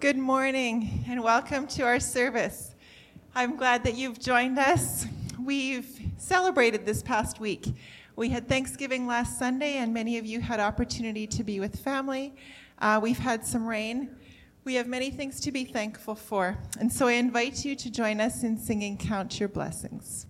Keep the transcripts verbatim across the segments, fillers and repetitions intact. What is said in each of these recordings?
Good morning and welcome to our service. I'm glad that you've joined us. We've celebrated this past week. We had Thanksgiving last Sunday and many of you had opportunity to be with family. Uh, we've had some rain. We have many things to be thankful for. And so I invite you to join us in singing Count Your Blessings.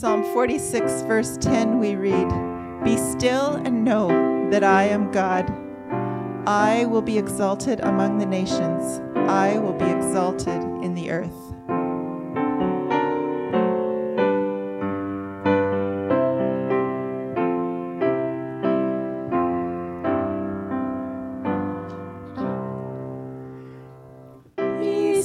Psalm forty-six, verse ten, we read, "Be still and know that I am God. I will be exalted among the nations. I will be exalted in the earth." Peace.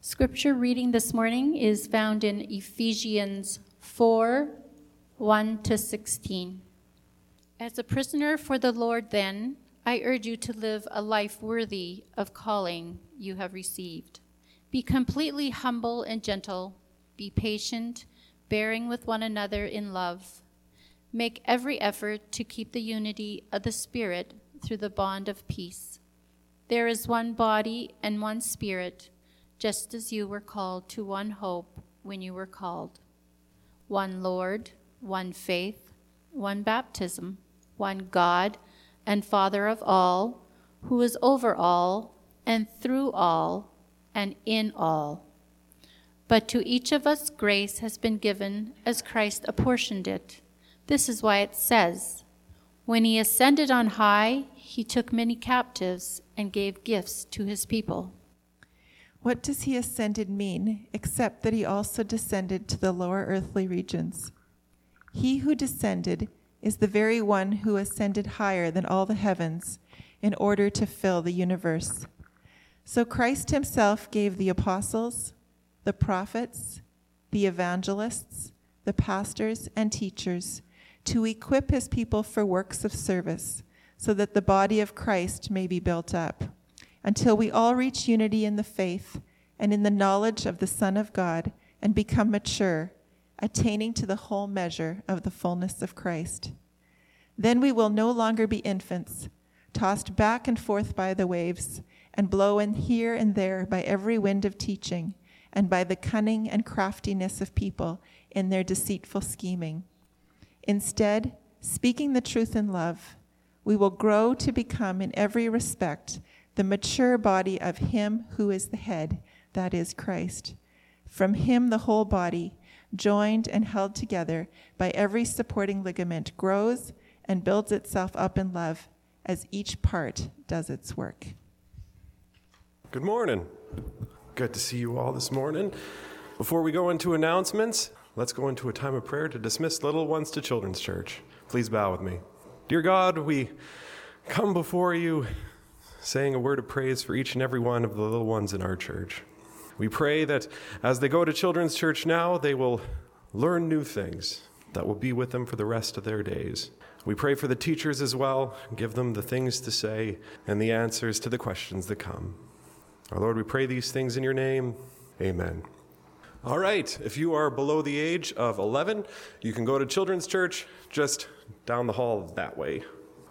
Scripture reading this morning is found in Ephesians four, one to sixteen. As a prisoner for the Lord, then, I urge you to live a life worthy of calling you have received. Be completely humble and gentle. Be patient, bearing with one another in love. Make every effort to keep the unity of the Spirit through the bond of peace. There is one body and one Spirit, just as you were called to one hope when you were called. One Lord, one faith, one baptism, one God and Father of all, who is over all and through all and in all. But to each of us grace has been given as Christ apportioned it. This is why it says, when he ascended on high, he took many captives and gave gifts to his people. What does he ascended mean, except that he also descended to the lower earthly regions? He who descended is the very one who ascended higher than all the heavens in order to fill the universe. So Christ himself gave the apostles, the prophets, the evangelists, the pastors, and teachers to equip his people for works of service, so that the body of Christ may be built up, until we all reach unity in the faith and in the knowledge of the Son of God and become mature, attaining to the whole measure of the fullness of Christ. Then we will no longer be infants, tossed back and forth by the waves and blown here and there by every wind of teaching, and by the cunning and craftiness of people in their deceitful scheming. Instead, speaking the truth in love, we will grow to become in every respect the mature body of him who is the head, that is Christ. From him the whole body, joined and held together by every supporting ligament, grows and builds itself up in love as each part does its work. Good morning. Good to see you all this morning. Before we go into announcements, let's go into a time of prayer to dismiss little ones to Children's Church. Please bow with me. Dear God, we come before you saying a word of praise for each and every one of the little ones in our church. We pray that as they go to Children's Church now, they will learn new things that will be with them for the rest of their days. We pray for the teachers as well. Give them the things to say and the answers to the questions that come. Our Lord, we pray these things in your name. Amen. All right, if you are below the age of eleven, you can go to Children's Church just down the hall that way.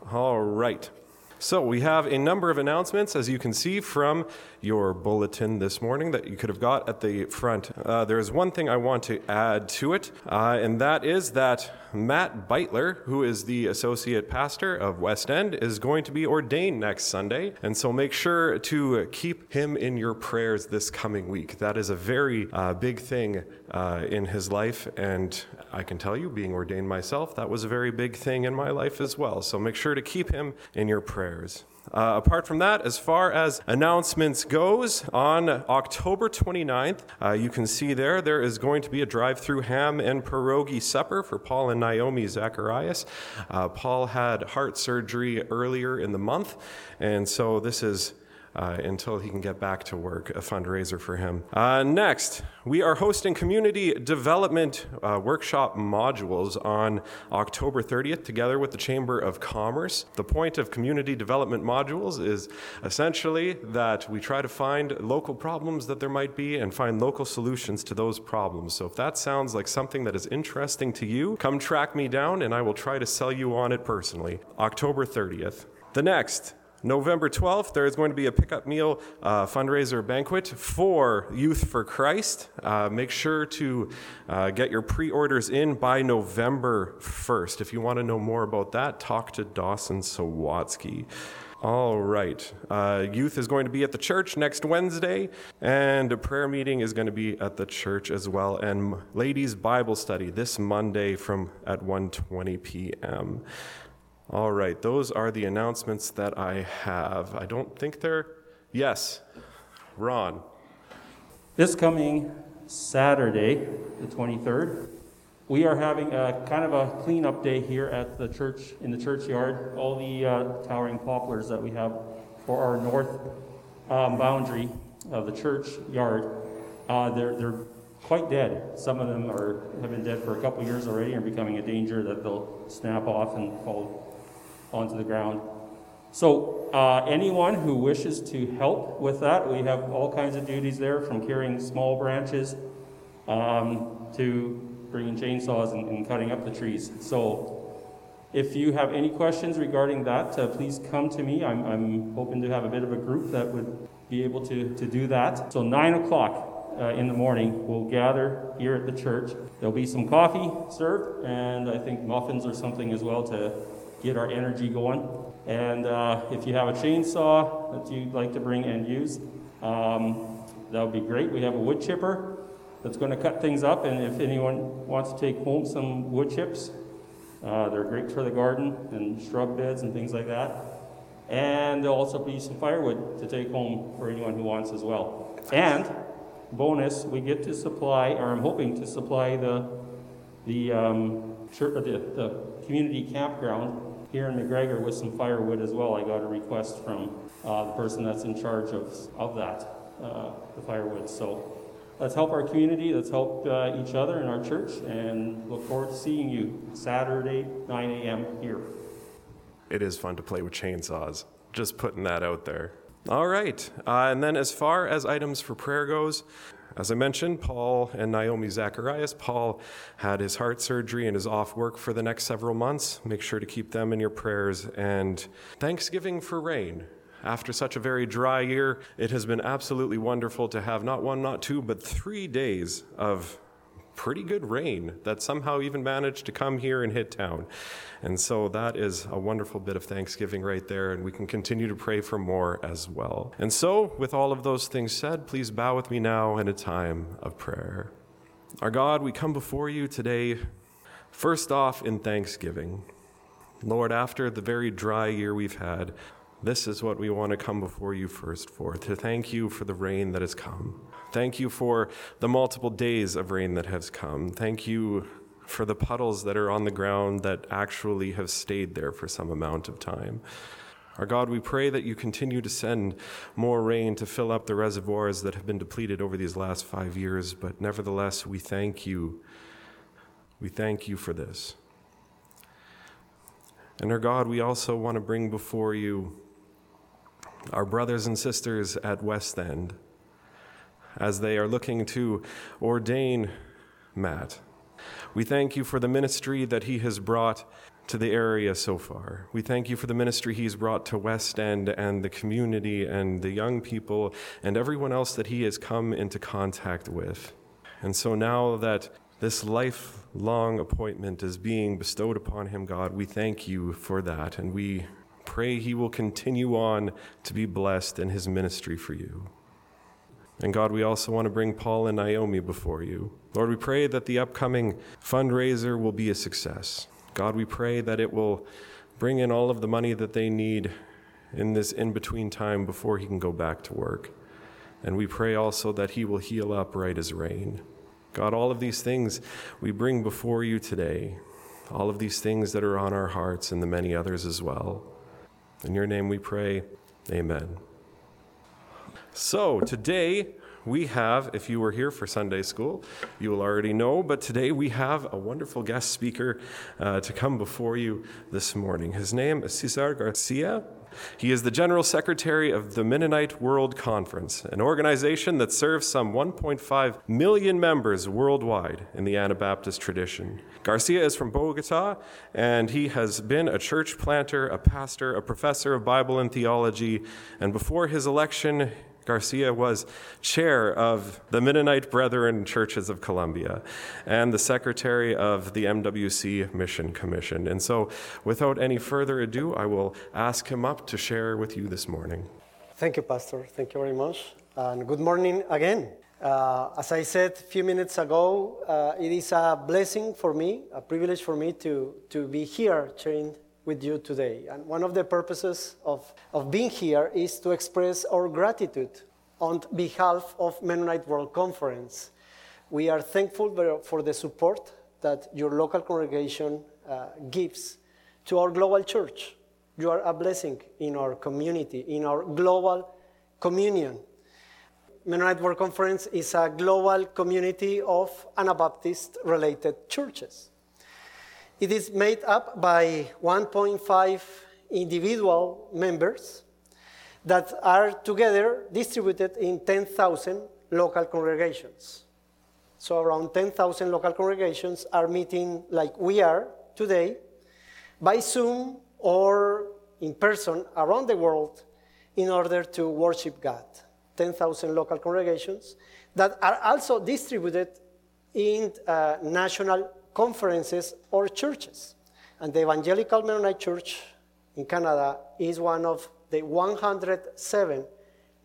All right. So we have a number of announcements, as you can see from your bulletin this morning that you could have got at the front. Uh, there is one thing I want to add to it, uh, and that is that Matt Beitler, who is the associate pastor of West End, is going to be ordained next Sunday. And so make sure to keep him in your prayers this coming week. That is a very uh, big thing uh, in his life. And I can tell you, being ordained myself, that was a very big thing in my life as well. So make sure to keep him in your prayers. Uh, apart from that, as far as announcements goes, on October twenty-ninth, uh, you can see there, there is going to be a drive-through ham and pierogi supper for Paul and Naomi Zacharias. Uh, Paul had heart surgery earlier in the month, and so this is Uh, until he can get back to work, a fundraiser for him. Uh, next, we are hosting community development uh, workshop modules on October thirtieth together with the Chamber of Commerce. The point of community development modules is essentially that we try to find local problems that there might be and find local solutions to those problems. So if that sounds like something that is interesting to you, come track me down and I will try to sell you on it personally. October thirtieth. The next, November twelfth, there is going to be a pickup meal uh, fundraiser banquet for Youth for Christ. Uh, make sure to uh, get your pre-orders in by November first. If you want to know more about that, talk to Dawson Sawatsky. All right. Uh, youth is going to be at the church next Wednesday, and a prayer meeting is going to be at the church as well, and ladies' Bible study this Monday from at one twenty p.m. All right, those are the announcements that I have. I don't think they're... Yes, Ron. This coming Saturday, the twenty-third, we are having a kind of a cleanup day here at the church, in the churchyard. All the uh, towering poplars that we have for our north um, boundary of the churchyard, uh, they're they're quite dead. Some of them are have been dead for a couple years already and are becoming a danger that they'll snap off and fall onto the ground. So uh, anyone who wishes to help with that, we have all kinds of duties there, from carrying small branches um, to bringing chainsaws and, and cutting up the trees. So if you have any questions regarding that, uh, please come to me. I'm, I'm hoping to have a bit of a group that would be able to, to do that. So nine o'clock uh, in the morning, we'll gather here at the church. There'll be some coffee served and I think muffins or something as well to get our energy going. And uh, if you have a chainsaw that you'd like to bring and use, um, that would be great. We have a wood chipper that's going to cut things up, and if anyone wants to take home some wood chips, uh, they're great for the garden and shrub beds and things like that. And there'll also be some firewood to take home for anyone who wants as well. And bonus, we get to supply, or I'm hoping to supply the the um, church, the, the community campground here in McGregor with some firewood as well. I got a request from uh, the person that's in charge of of that, uh, the firewood. So let's help our community, let's help uh, each other in our church, and look forward to seeing you Saturday, nine a.m. here. It is fun to play with chainsaws, just putting that out there. All right, uh, and then as far as items for prayer goes, as I mentioned, Paul and Naomi Zacharias. Paul had his heart surgery and is off work for the next several months. Make sure to keep them in your prayers. And Thanksgiving for rain. After such a very dry year, it has been absolutely wonderful to have not one, not two, but three days of pretty good rain that somehow even managed to come here and hit town. And so that is a wonderful bit of Thanksgiving right there, and we can continue to pray for more as well. And so, with all of those things said, please bow with me now in a time of prayer. Our God, we come before you today, first off in thanksgiving. Lord, after the very dry year we've had, this is what we want to come before you first for, to thank you for the rain that has come. Thank you for the multiple days of rain that has come. Thank you for the puddles that are on the ground that actually have stayed there for some amount of time. Our God, we pray that you continue to send more rain to fill up the reservoirs that have been depleted over these last five years. But nevertheless, we thank you. We thank you for this. And our God, we also want to bring before you our brothers and sisters at West End as they are looking to ordain Matt. We thank you for the ministry that he has brought to the area so far. We thank you for the ministry he's brought to West End and the community and the young people and everyone else that he has come into contact with. And so now that this lifelong appointment is being bestowed upon him, God, we thank you for that, and we pray he will continue on to be blessed in his ministry for you. And God, we also want to bring Paul and Naomi before you. Lord, we pray that the upcoming fundraiser will be a success. God, we pray that it will bring in all of the money that they need in this in-between time before he can go back to work. And we pray also that he will heal up right as rain. God, all of these things we bring before you today, all of these things that are on our hearts and the many others as well. In your name we pray, amen. So today we have, if you were here for Sunday school, you will already know, but today we have a wonderful guest speaker uh, to come before you this morning. His name is Cesar Garcia. He is the General Secretary of the Mennonite World Conference, an organization that serves some one point five million members worldwide in the Anabaptist tradition. Garcia is from Bogota, and he has been a church planter, a pastor, a professor of Bible and theology, and before his election, Garcia was chair of the Mennonite Brethren Churches of Colombia and the secretary of the M W C Mission Commission. And so, without any further ado, I will ask him up to share with you this morning. Thank you, Pastor. Thank you very much. And good morning again. Uh, as I said a few minutes ago, uh, it is a blessing for me, a privilege for me to, to be here sharing with you today. And one of the purposes of, of being here is to express our gratitude on behalf of Mennonite World Conference. We are thankful for the support that your local congregation uh, gives to our global church. You are a blessing in our community, in our global communion. Mennonite World Conference is a global community of Anabaptist-related churches. It is made up by one point five individual members that are together distributed in ten thousand local congregations. So around ten thousand local congregations are meeting like we are today by Zoom or in person around the world in order to worship God. ten thousand local congregations that are also distributed in uh, national conferences or churches. And the Evangelical Mennonite Church in Canada is one of the one hundred seven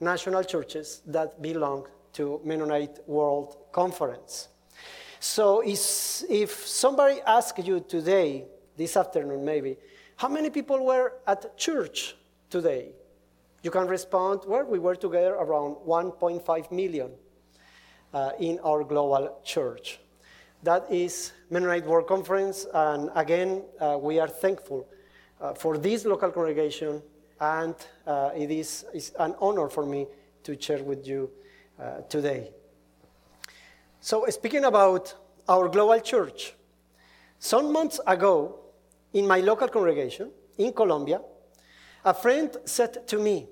national churches that belong to Mennonite World Conference. So is, if somebody asks you today, this afternoon maybe, how many people were at church today? You can respond, well, we were together around one point five million uh, in our global church. That is Mennonite World Conference, and again, uh, we are thankful uh, for this local congregation, and uh, it is it's an honor for me to share with you uh, today. So, speaking about our global church, some months ago, in my local congregation in Colombia, a friend said to me,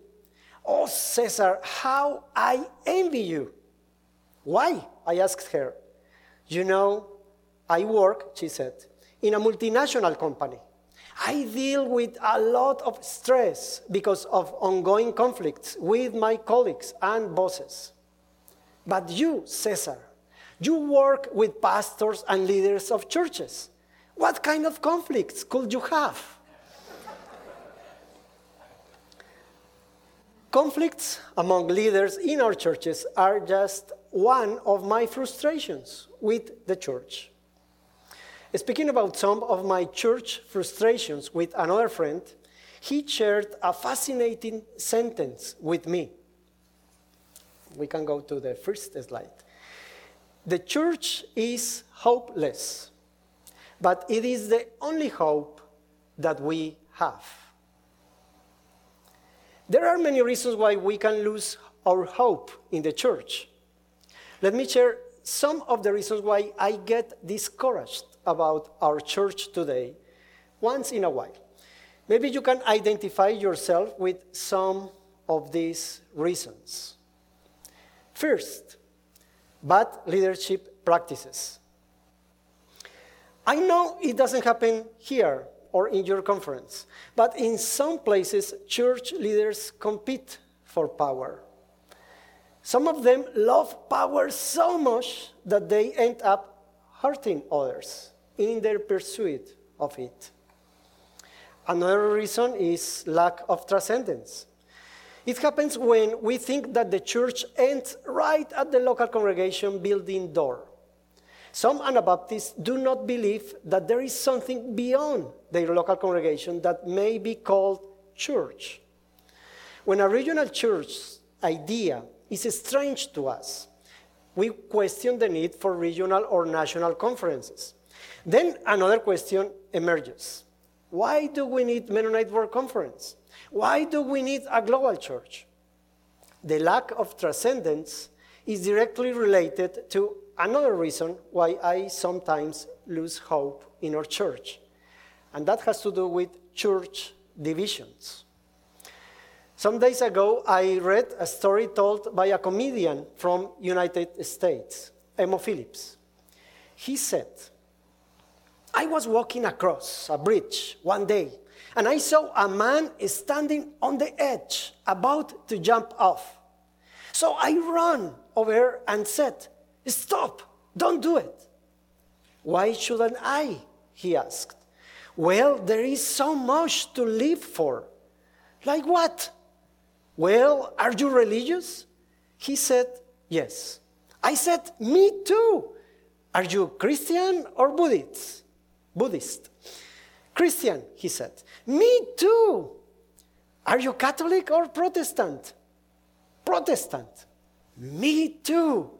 "Oh, Cesar, how I envy you." "Why?" I asked her. "You know, I work," she said, "in a multinational company. I deal with a lot of stress because of ongoing conflicts with my colleagues and bosses. But you, Cesar, you work with pastors and leaders of churches. What kind of conflicts could you have? Conflicts among leaders in our churches are just one of my frustrations with the church. Speaking about some of my church frustrations with another friend, he shared a fascinating sentence with me. We can go to the first slide. The church is hopeless, but it is the only hope that we have. There are many reasons why we can lose our hope in the church. Let me share some of the reasons why I get discouraged about our church today, once in a while. Maybe you can identify yourself with some of these reasons. First, bad leadership practices. I know it doesn't happen here or in your conference, but in some places, church leaders compete for power. Some of them love power so much that they end up hurting others in their pursuit of it. Another reason is lack of transcendence. It happens when we think that the church ends right at the local congregation building door. Some Anabaptists do not believe that there is something beyond their local congregation that may be called church. When a regional church idea is strange to us, we question the need for regional or national conferences. Then another question emerges. Why do we need Mennonite World Conference? Why do we need a global church? The lack of transcendence is directly related to another reason why I sometimes lose hope in our church, and that has to do with church divisions. Some days ago, I read a story told by a comedian from United States, Emo Phillips. He said, I was walking across a bridge one day, and I saw a man standing on the edge, about to jump off. So I ran over and said, Stop, don't do it. Why shouldn't I? He asked. Well, there is so much to live for. Like what? Well, are you religious? He said, yes. I said, me too. Are you Christian or Buddhist? Buddhist. Christian, he said. Me too. Are you Catholic or Protestant? Protestant. Me too.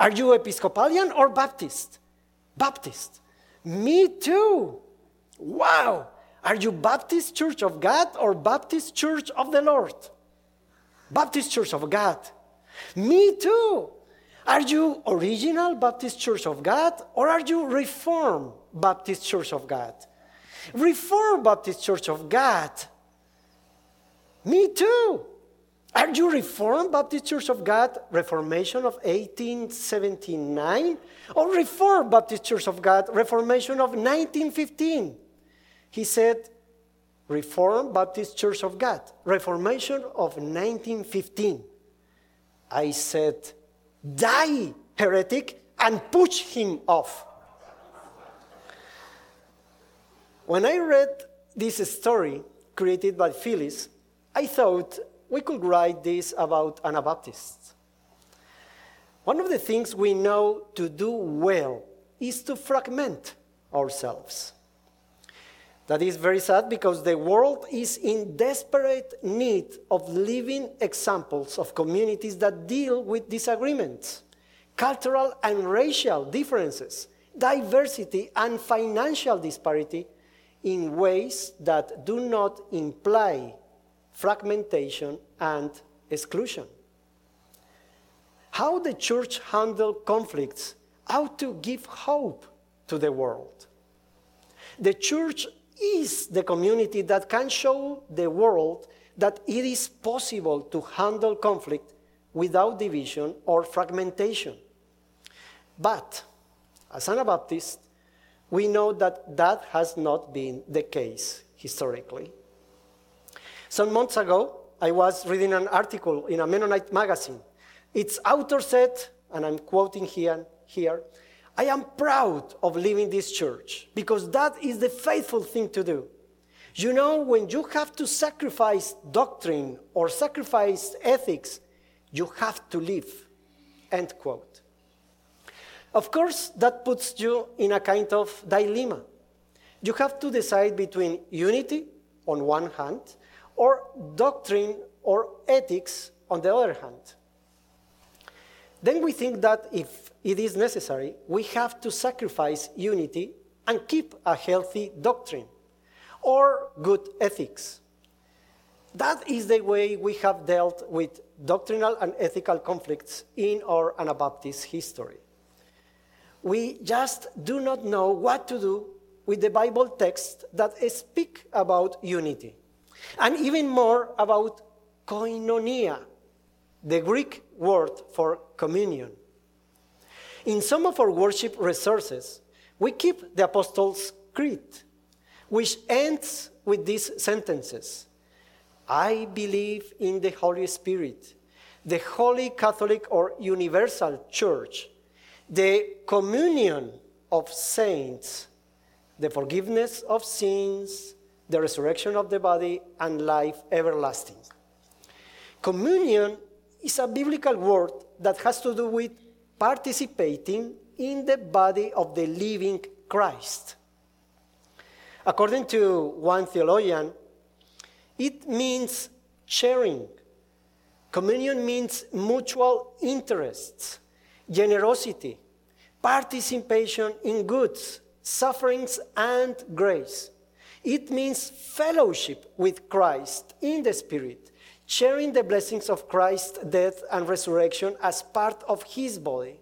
Are you Episcopalian or Baptist? Baptist. Me too. Wow. Are you Baptist Church of God or Baptist Church of the Lord? Baptist Church of God. Me too. Are you original Baptist Church of God or are you Reformed Baptist Church of God? Reformed Baptist Church of God. Me too. Are you Reformed Baptist Church of God, Reformation of eighteen seventy-nine? Or Reformed Baptist Church of God, Reformation of nineteen fifteen? He said, Reformed Baptist Church of God, Reformation of nineteen fifteen. I said, die, heretic, and push him off. When I read this story created by Phyllis, I thought we could write this about Anabaptists. One of the things we know to do well is to fragment ourselves. That is very sad because the world is in desperate need of living examples of communities that deal with disagreements, cultural and racial differences, diversity and financial disparity in ways that do not imply fragmentation and exclusion. How the church handles conflicts ought to give hope to the world. The church is the community that can show the world that it is possible to handle conflict without division or fragmentation. But as Anabaptists, we know that that has not been the case historically. Some months ago, I was reading an article in a Mennonite magazine. Its author said, and I'm quoting here, here, "I am proud of leaving this church because that is the faithful thing to do. You know, when you have to sacrifice doctrine or sacrifice ethics, you have to live." End quote. Of course, that puts you in a kind of dilemma. You have to decide between unity on one hand or doctrine or ethics on the other hand. Then we think that if it is necessary, we have to sacrifice unity and keep a healthy doctrine or good ethics. That is the way we have dealt with doctrinal and ethical conflicts in our Anabaptist history. We just do not know what to do with the Bible texts that speak about unity, and even more about koinonia, the Greek word for communion. In some of our worship resources, we keep the Apostles' Creed, which ends with these sentences: "I believe in the Holy Spirit, the Holy Catholic or Universal Church, the communion of saints, the forgiveness of sins, the resurrection of the body, and life everlasting." Communion is a biblical word that has to do with participating in the body of the living Christ. According to one theologian, it means sharing. Communion means mutual interests, generosity, participation in goods, sufferings, and grace. It means fellowship with Christ in the Spirit, sharing the blessings of Christ's death and resurrection as part of his body.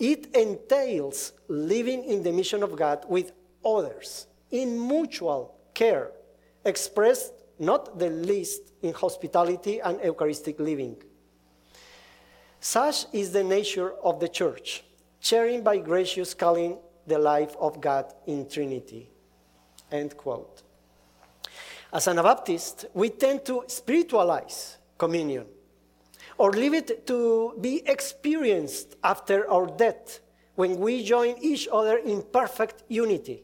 It entails living in the mission of God with others, in mutual care, expressed not the least in hospitality and Eucharistic living. Such is the nature of the church, sharing by gracious calling the life of God in Trinity. End quote. As Anabaptists, we tend to spiritualize communion or leave it to be experienced after our death when we join each other in perfect unity.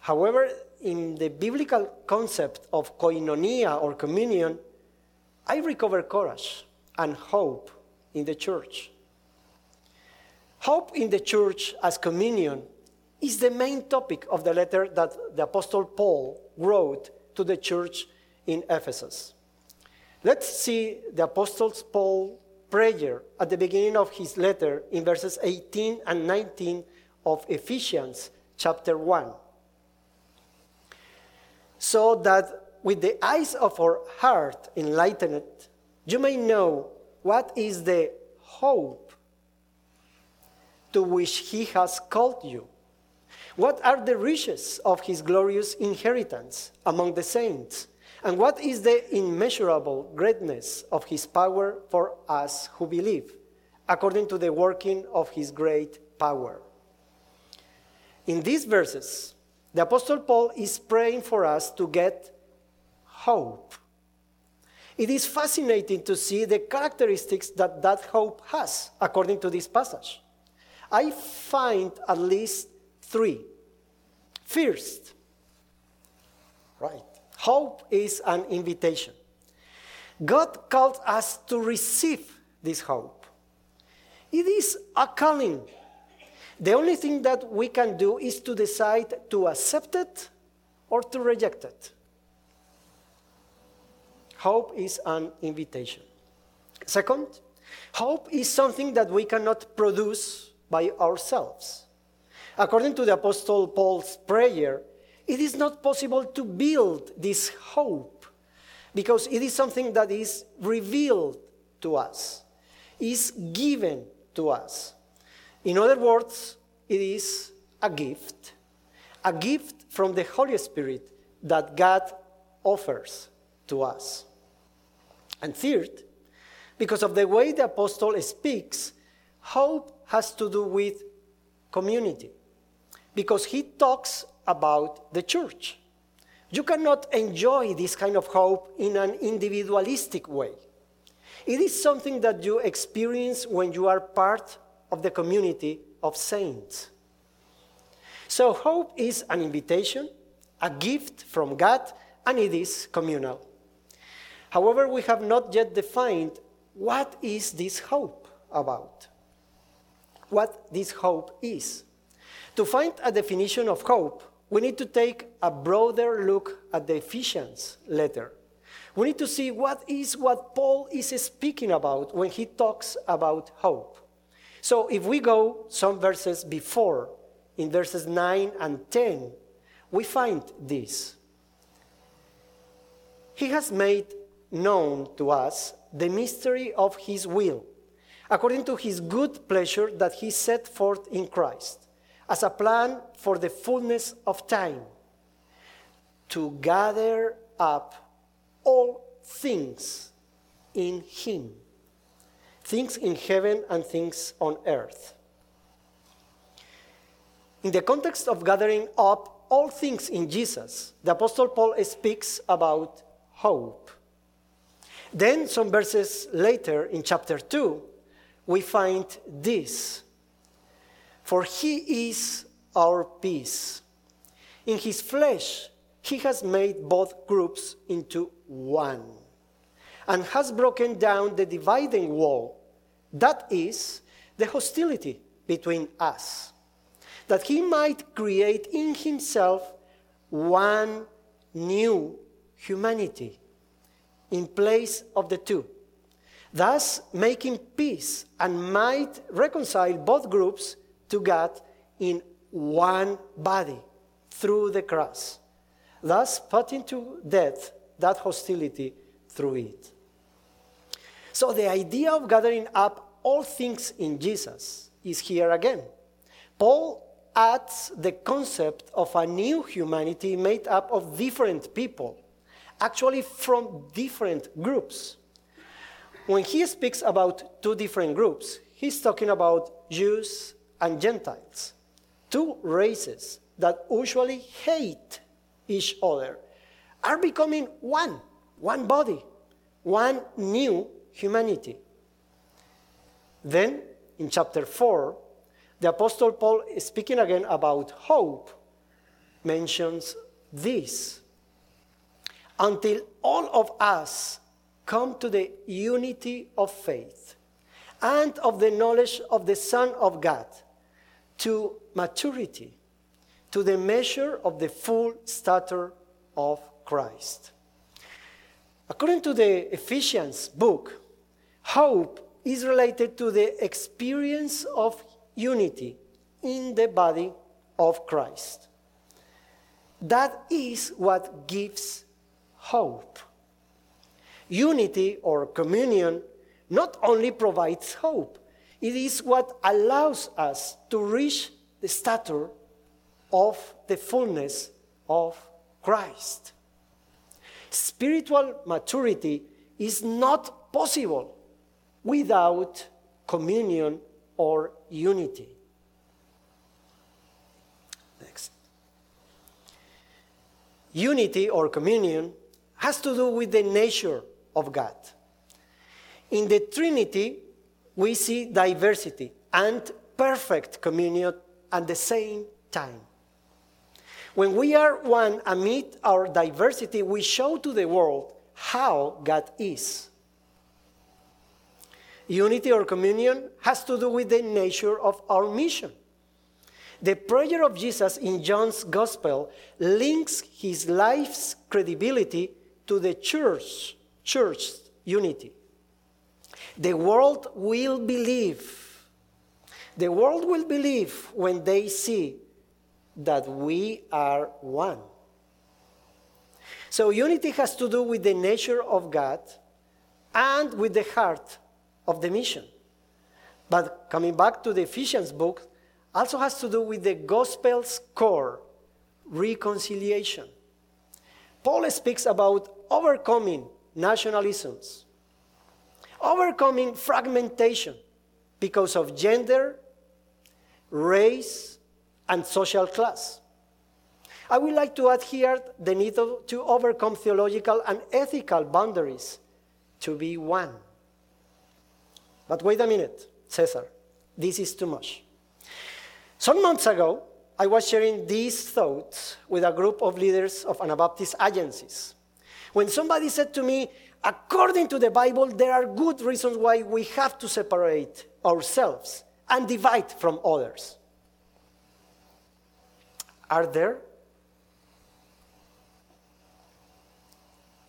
However, in the biblical concept of koinonia or communion, I recover courage and hope in the church. Hope in the church as communion is the main topic of the letter that the Apostle Paul wrote to the church in Ephesus. Let's see the Apostle Paul's prayer at the beginning of his letter in verses eighteen and nineteen of Ephesians chapter one. "So that with the eyes of our heart enlightened, you may know what is the hope to which he has called you, what are the riches of his glorious inheritance among the saints, and what is the immeasurable greatness of his power for us who believe, according to the working of his great power." In these verses, the Apostle Paul is praying for us to get hope. It is fascinating to see the characteristics that that hope has, according to this passage. I find at least three. First, right, hope is an invitation. God calls us to receive this hope. It is a calling. The only thing that we can do is to decide to accept it or to reject it. Hope is an invitation. Second, hope is something that we cannot produce by ourselves. According to the Apostle Paul's prayer, it is not possible to build this hope because it is something that is revealed to us, is given to us. In other words, it is a gift, a gift from the Holy Spirit that God offers to us. And third, because of the way the Apostle speaks, hope has to do with community, because he talks about the church. You cannot enjoy this kind of hope in an individualistic way. It is something that you experience when you are part of the community of saints. So hope is an invitation, a gift from God, and it is communal. However, we have not yet defined what is this hope about, what this hope is. To find a definition of hope, we need to take a broader look at the Ephesians letter. We need to see what is what Paul is speaking about when he talks about hope. So if we go some verses before, in verses nine and ten, we find this. He has made known to us the mystery of his will, according to his good pleasure that he set forth in Christ, as a plan for the fullness of time, to gather up all things in him, things in heaven and things on earth. In the context of gathering up all things in Jesus, the Apostle Paul speaks about hope. Then, some verses later, in chapter two, we find this. For he is our peace. In his flesh, he has made both groups into one and has broken down the dividing wall, that is, the hostility between us, that he might create in himself one new humanity in place of the two, thus making peace and might reconcile both groups to God in one body through the cross, thus putting to death that hostility through it. So the idea of gathering up all things in Jesus is here again. Paul adds the concept of a new humanity made up of different people, actually from different groups. When he speaks about two different groups, he's talking about Jews and Gentiles, two races that usually hate each other, are becoming one, one body, one new humanity. Then, in chapter four, the Apostle Paul, speaking again about hope, mentions this. Until all of us come to the unity of faith and of the knowledge of the Son of God, to maturity, to the measure of the full stature of Christ. According to the Ephesians book, hope is related to the experience of unity in the body of Christ. That is what gives hope. Unity or communion not only provides hope, it is what allows us to reach the stature of the fullness of Christ. Spiritual maturity is not possible without communion or unity. Next. Unity or communion has to do with the nature of God. In the Trinity, we see diversity and perfect communion at the same time. When we are one amid our diversity, we show to the world how God is. Unity or communion has to do with the nature of our mission. The prayer of Jesus in John's Gospel links his life's credibility to the church, church's unity. The world will believe. The world will believe when they see that we are one. So unity has to do with the nature of God and with the heart of the mission. But coming back to the Ephesians book, also has to do with the gospel's core, reconciliation. Paul speaks about overcoming nationalisms, overcoming fragmentation because of gender, race, and social class. I would like to add here the need of, to overcome theological and ethical boundaries to be one. But wait a minute, Cesar, this is too much. Some months ago, I was sharing these thoughts with a group of leaders of Anabaptist agencies. When somebody said to me, according to the Bible, there are good reasons why we have to separate ourselves and divide from others. Are there?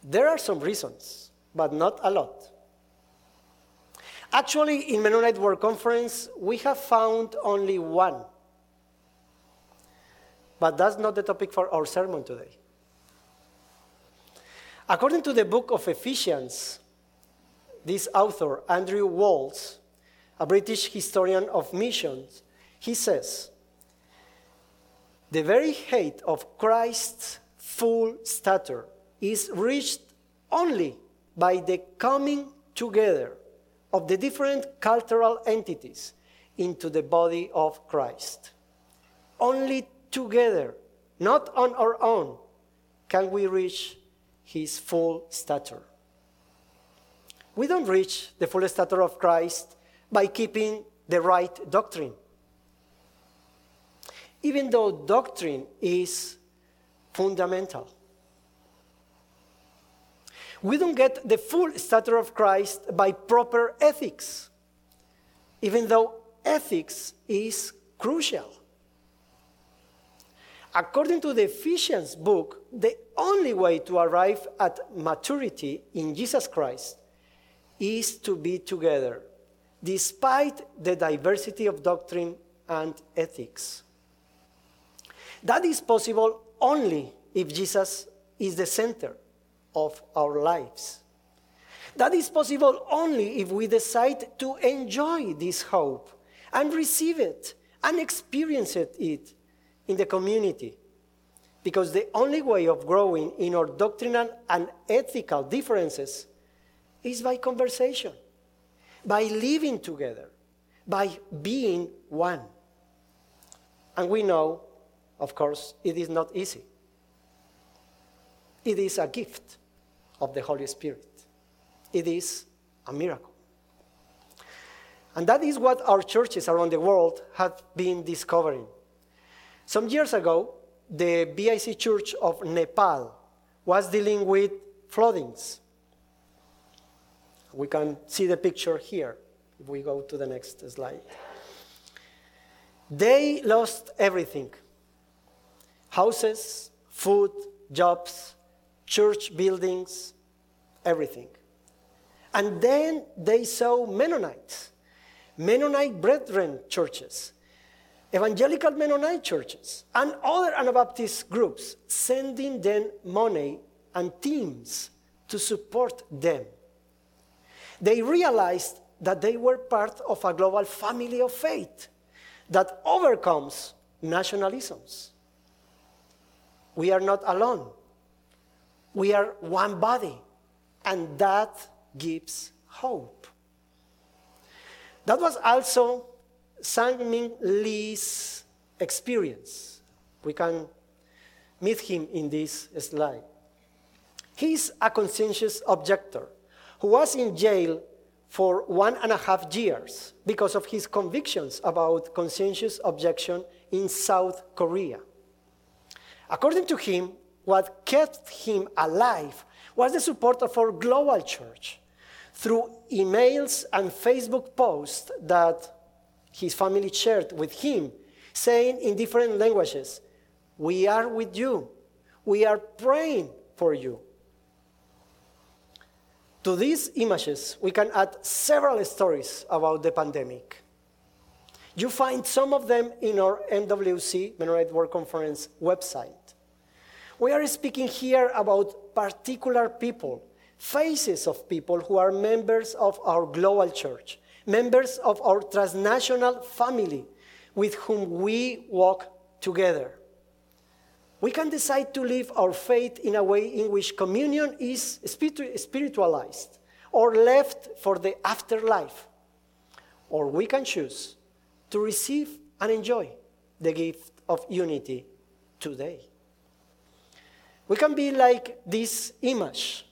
There are some reasons, but not a lot. Actually, in Mennonite World Conference, we have found only one. But that's not the topic for our sermon today. According to the book of Ephesians, this author, Andrew Walls, a British historian of missions, he says, the very height of Christ's full stature is reached only by the coming together of the different cultural entities into the body of Christ. Only together, not on our own, can we reach his full stature. We don't reach the full stature of Christ by keeping the right doctrine. Even though doctrine is fundamental. We don't get the full stature of Christ by proper ethics, even though ethics is crucial. According to the Ephesians book, the only way to arrive at maturity in Jesus Christ is to be together, despite the diversity of doctrine and ethics. That is possible only if Jesus is the center of our lives. That is possible only if we decide to enjoy this hope and receive it and experience it in the community. Because the only way of growing in our doctrinal and ethical differences is by conversation, by living together, by being one. And we know, of course, it is not easy. It is a gift of the Holy Spirit. It is a miracle. And that is what our churches around the world have been discovering. Some years ago, the B I C Church of Nepal was dealing with floodings. We can see the picture here if we go to the next slide. They lost everything. Houses, food, jobs, church buildings, everything. And then they saw Mennonites, Mennonite Brethren churches, Evangelical Mennonite churches, and other Anabaptist groups sending them money and teams to support them. They realized that they were part of a global family of faith that overcomes nationalisms. We are not alone. We are one body, and that gives hope. That was also Sang-min Lee's experience. We can meet him in this slide. He's a conscientious objector who was in jail for one and a half years because of his convictions about conscientious objection in South Korea. According to him, what kept him alive was the support of our global church through emails and Facebook posts that his family shared with him, saying in different languages, "We are with you. We are praying for you." To these images, we can add several stories about the pandemic. You find some of them in our M W C, Mennonite World Conference, website. We are speaking here about particular people, faces of people who are members of our global church, members of our transnational family with whom we walk together. We can decide to live our faith in a way in which communion is spiritualized or left for the afterlife. Or we can choose to receive and enjoy the gift of unity today. We can be like this image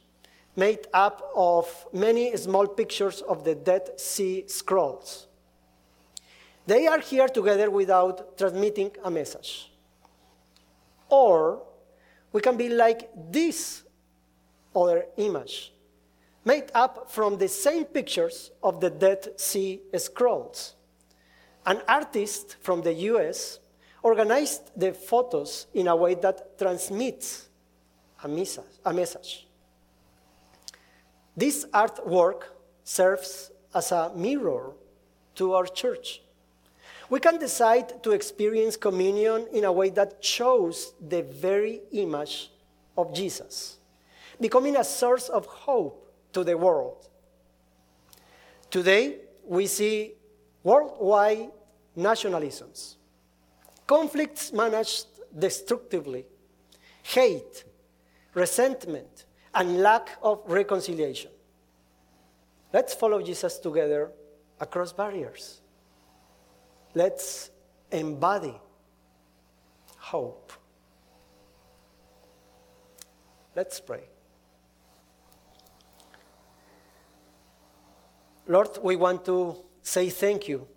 made up of many small pictures of the Dead Sea Scrolls. They are here together without transmitting a message. Or we can be like this other image, made up from the same pictures of the Dead Sea Scrolls. An artist from the U S organized the photos in a way that transmits a message. This artwork serves as a mirror to our church. We can decide to experience communion in a way that shows the very image of Jesus, becoming a source of hope to the world. Today, we see worldwide nationalisms, conflicts managed destructively, hate, resentment, and lack of reconciliation. Let's follow Jesus together across barriers. Let's embody hope. Let's pray. Lord, we want to say thank you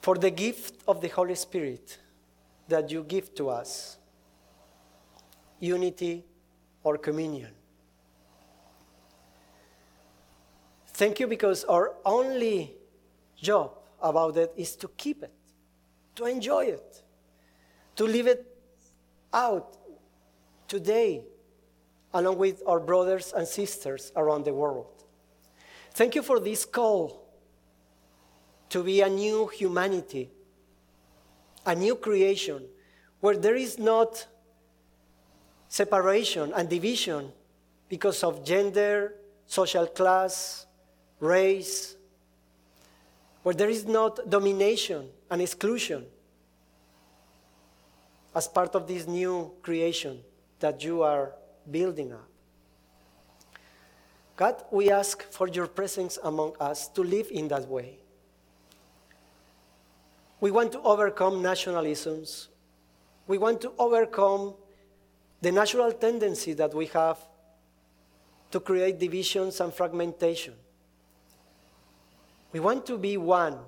for the gift of the Holy Spirit that you give to us, unity or communion. Thank you because our only job about it is to keep it, to enjoy it, to live it out today, along with our brothers and sisters around the world. Thank you for this call to be a new humanity, a new creation, where there is not separation and division because of gender, social class, race, where there is not domination and exclusion as part of this new creation that you are building up. God, we ask for your presence among us to live in that way. We want to overcome nationalisms. We want to overcome the natural tendency that we have to create divisions and fragmentation. We want to be one,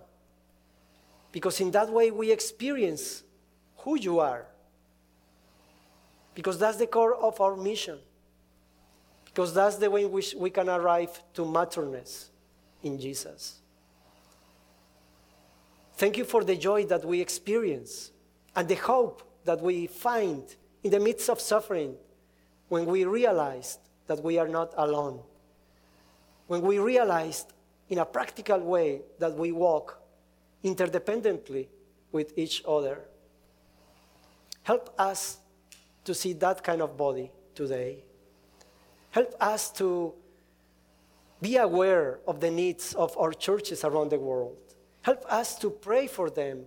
because in that way we experience who you are, because that's the core of our mission, because that's the way in which we can arrive to maturity in Jesus. Thank you for the joy that we experience and the hope that we find in the midst of suffering when we realized that we are not alone, when we realized in a practical way that we walk interdependently with each other. Help us to see that kind of body today. Help us to be aware of the needs of our churches around the world. Help us to pray for them.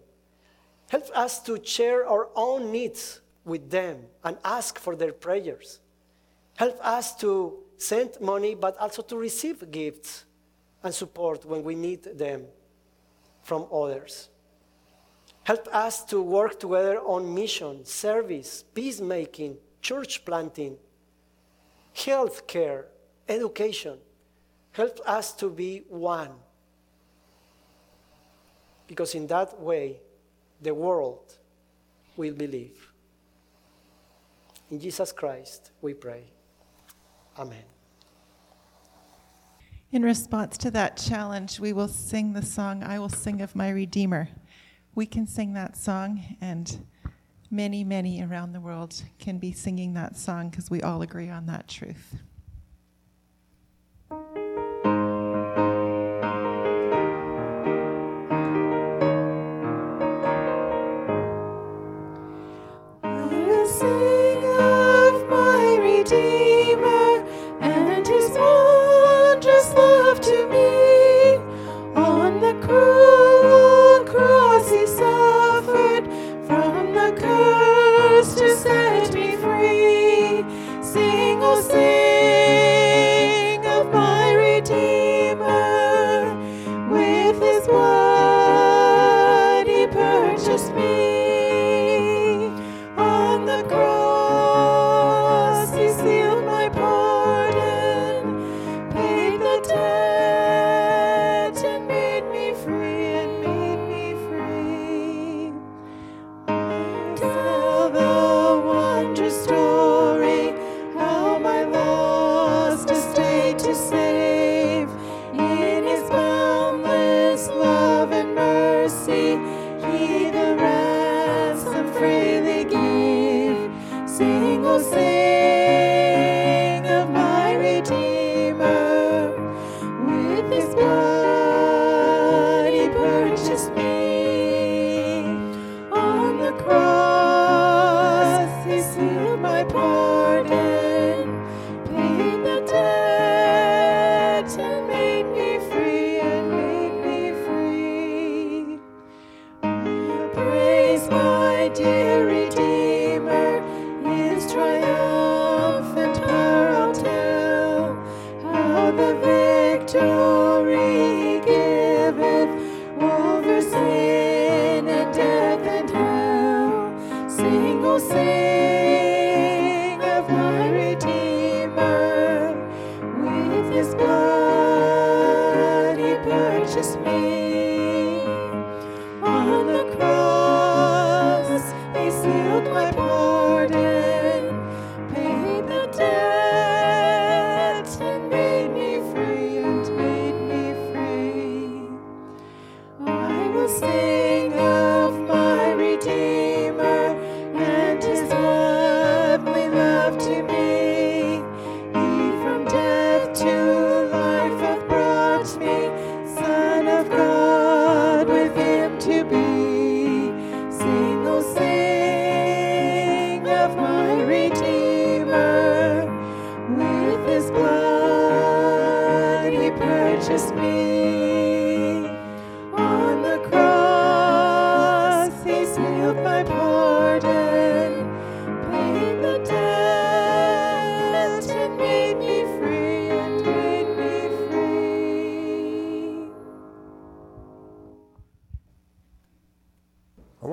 Help us to share our own needs with them and ask for their prayers. Help us to send money, but also to receive gifts and support when we need them from others. Help us to work together on mission, service, peacemaking, church planting, health care, education. Help us to be one, because in that way, the world will believe. In Jesus Christ, we pray. Amen. In response to that challenge, we will sing the song, I Will Sing of My Redeemer. We can sing that song, and many, many around the world can be singing that song because we all agree on that truth. To set me free, sing, oh sing. sing, oh sing of my Redeemer. With his blood he purchased me. On the cross he sealed my pardon, paid the debt and made me free, and made me free. Praise my dear Redeemer.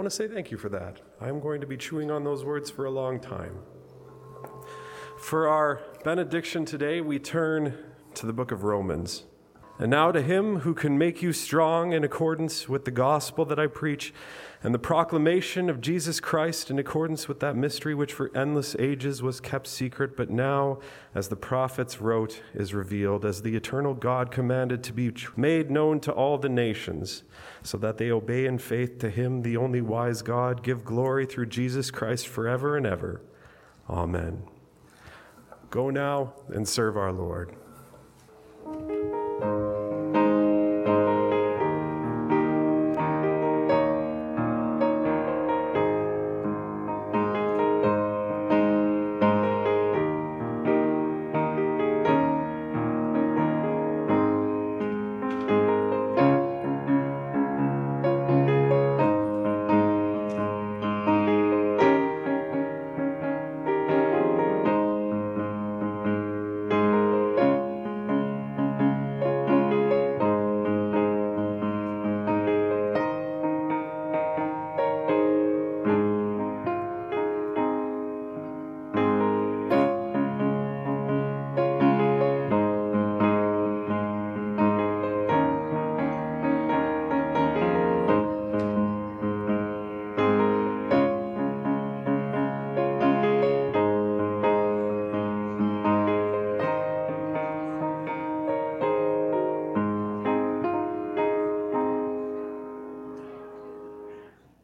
To say thank you for that. I'm going to be chewing on those words for a long time. For our benediction today, we turn to the book of Romans. And now to him who can make you strong in accordance with the gospel that I preach and the proclamation of Jesus Christ in accordance with that mystery which for endless ages was kept secret, but now, as the prophets wrote, is revealed, as the eternal God commanded to be made known to all the nations, so that they obey in faith. To him, the only wise God, give glory through Jesus Christ forever and ever. Amen. Go now and serve our Lord.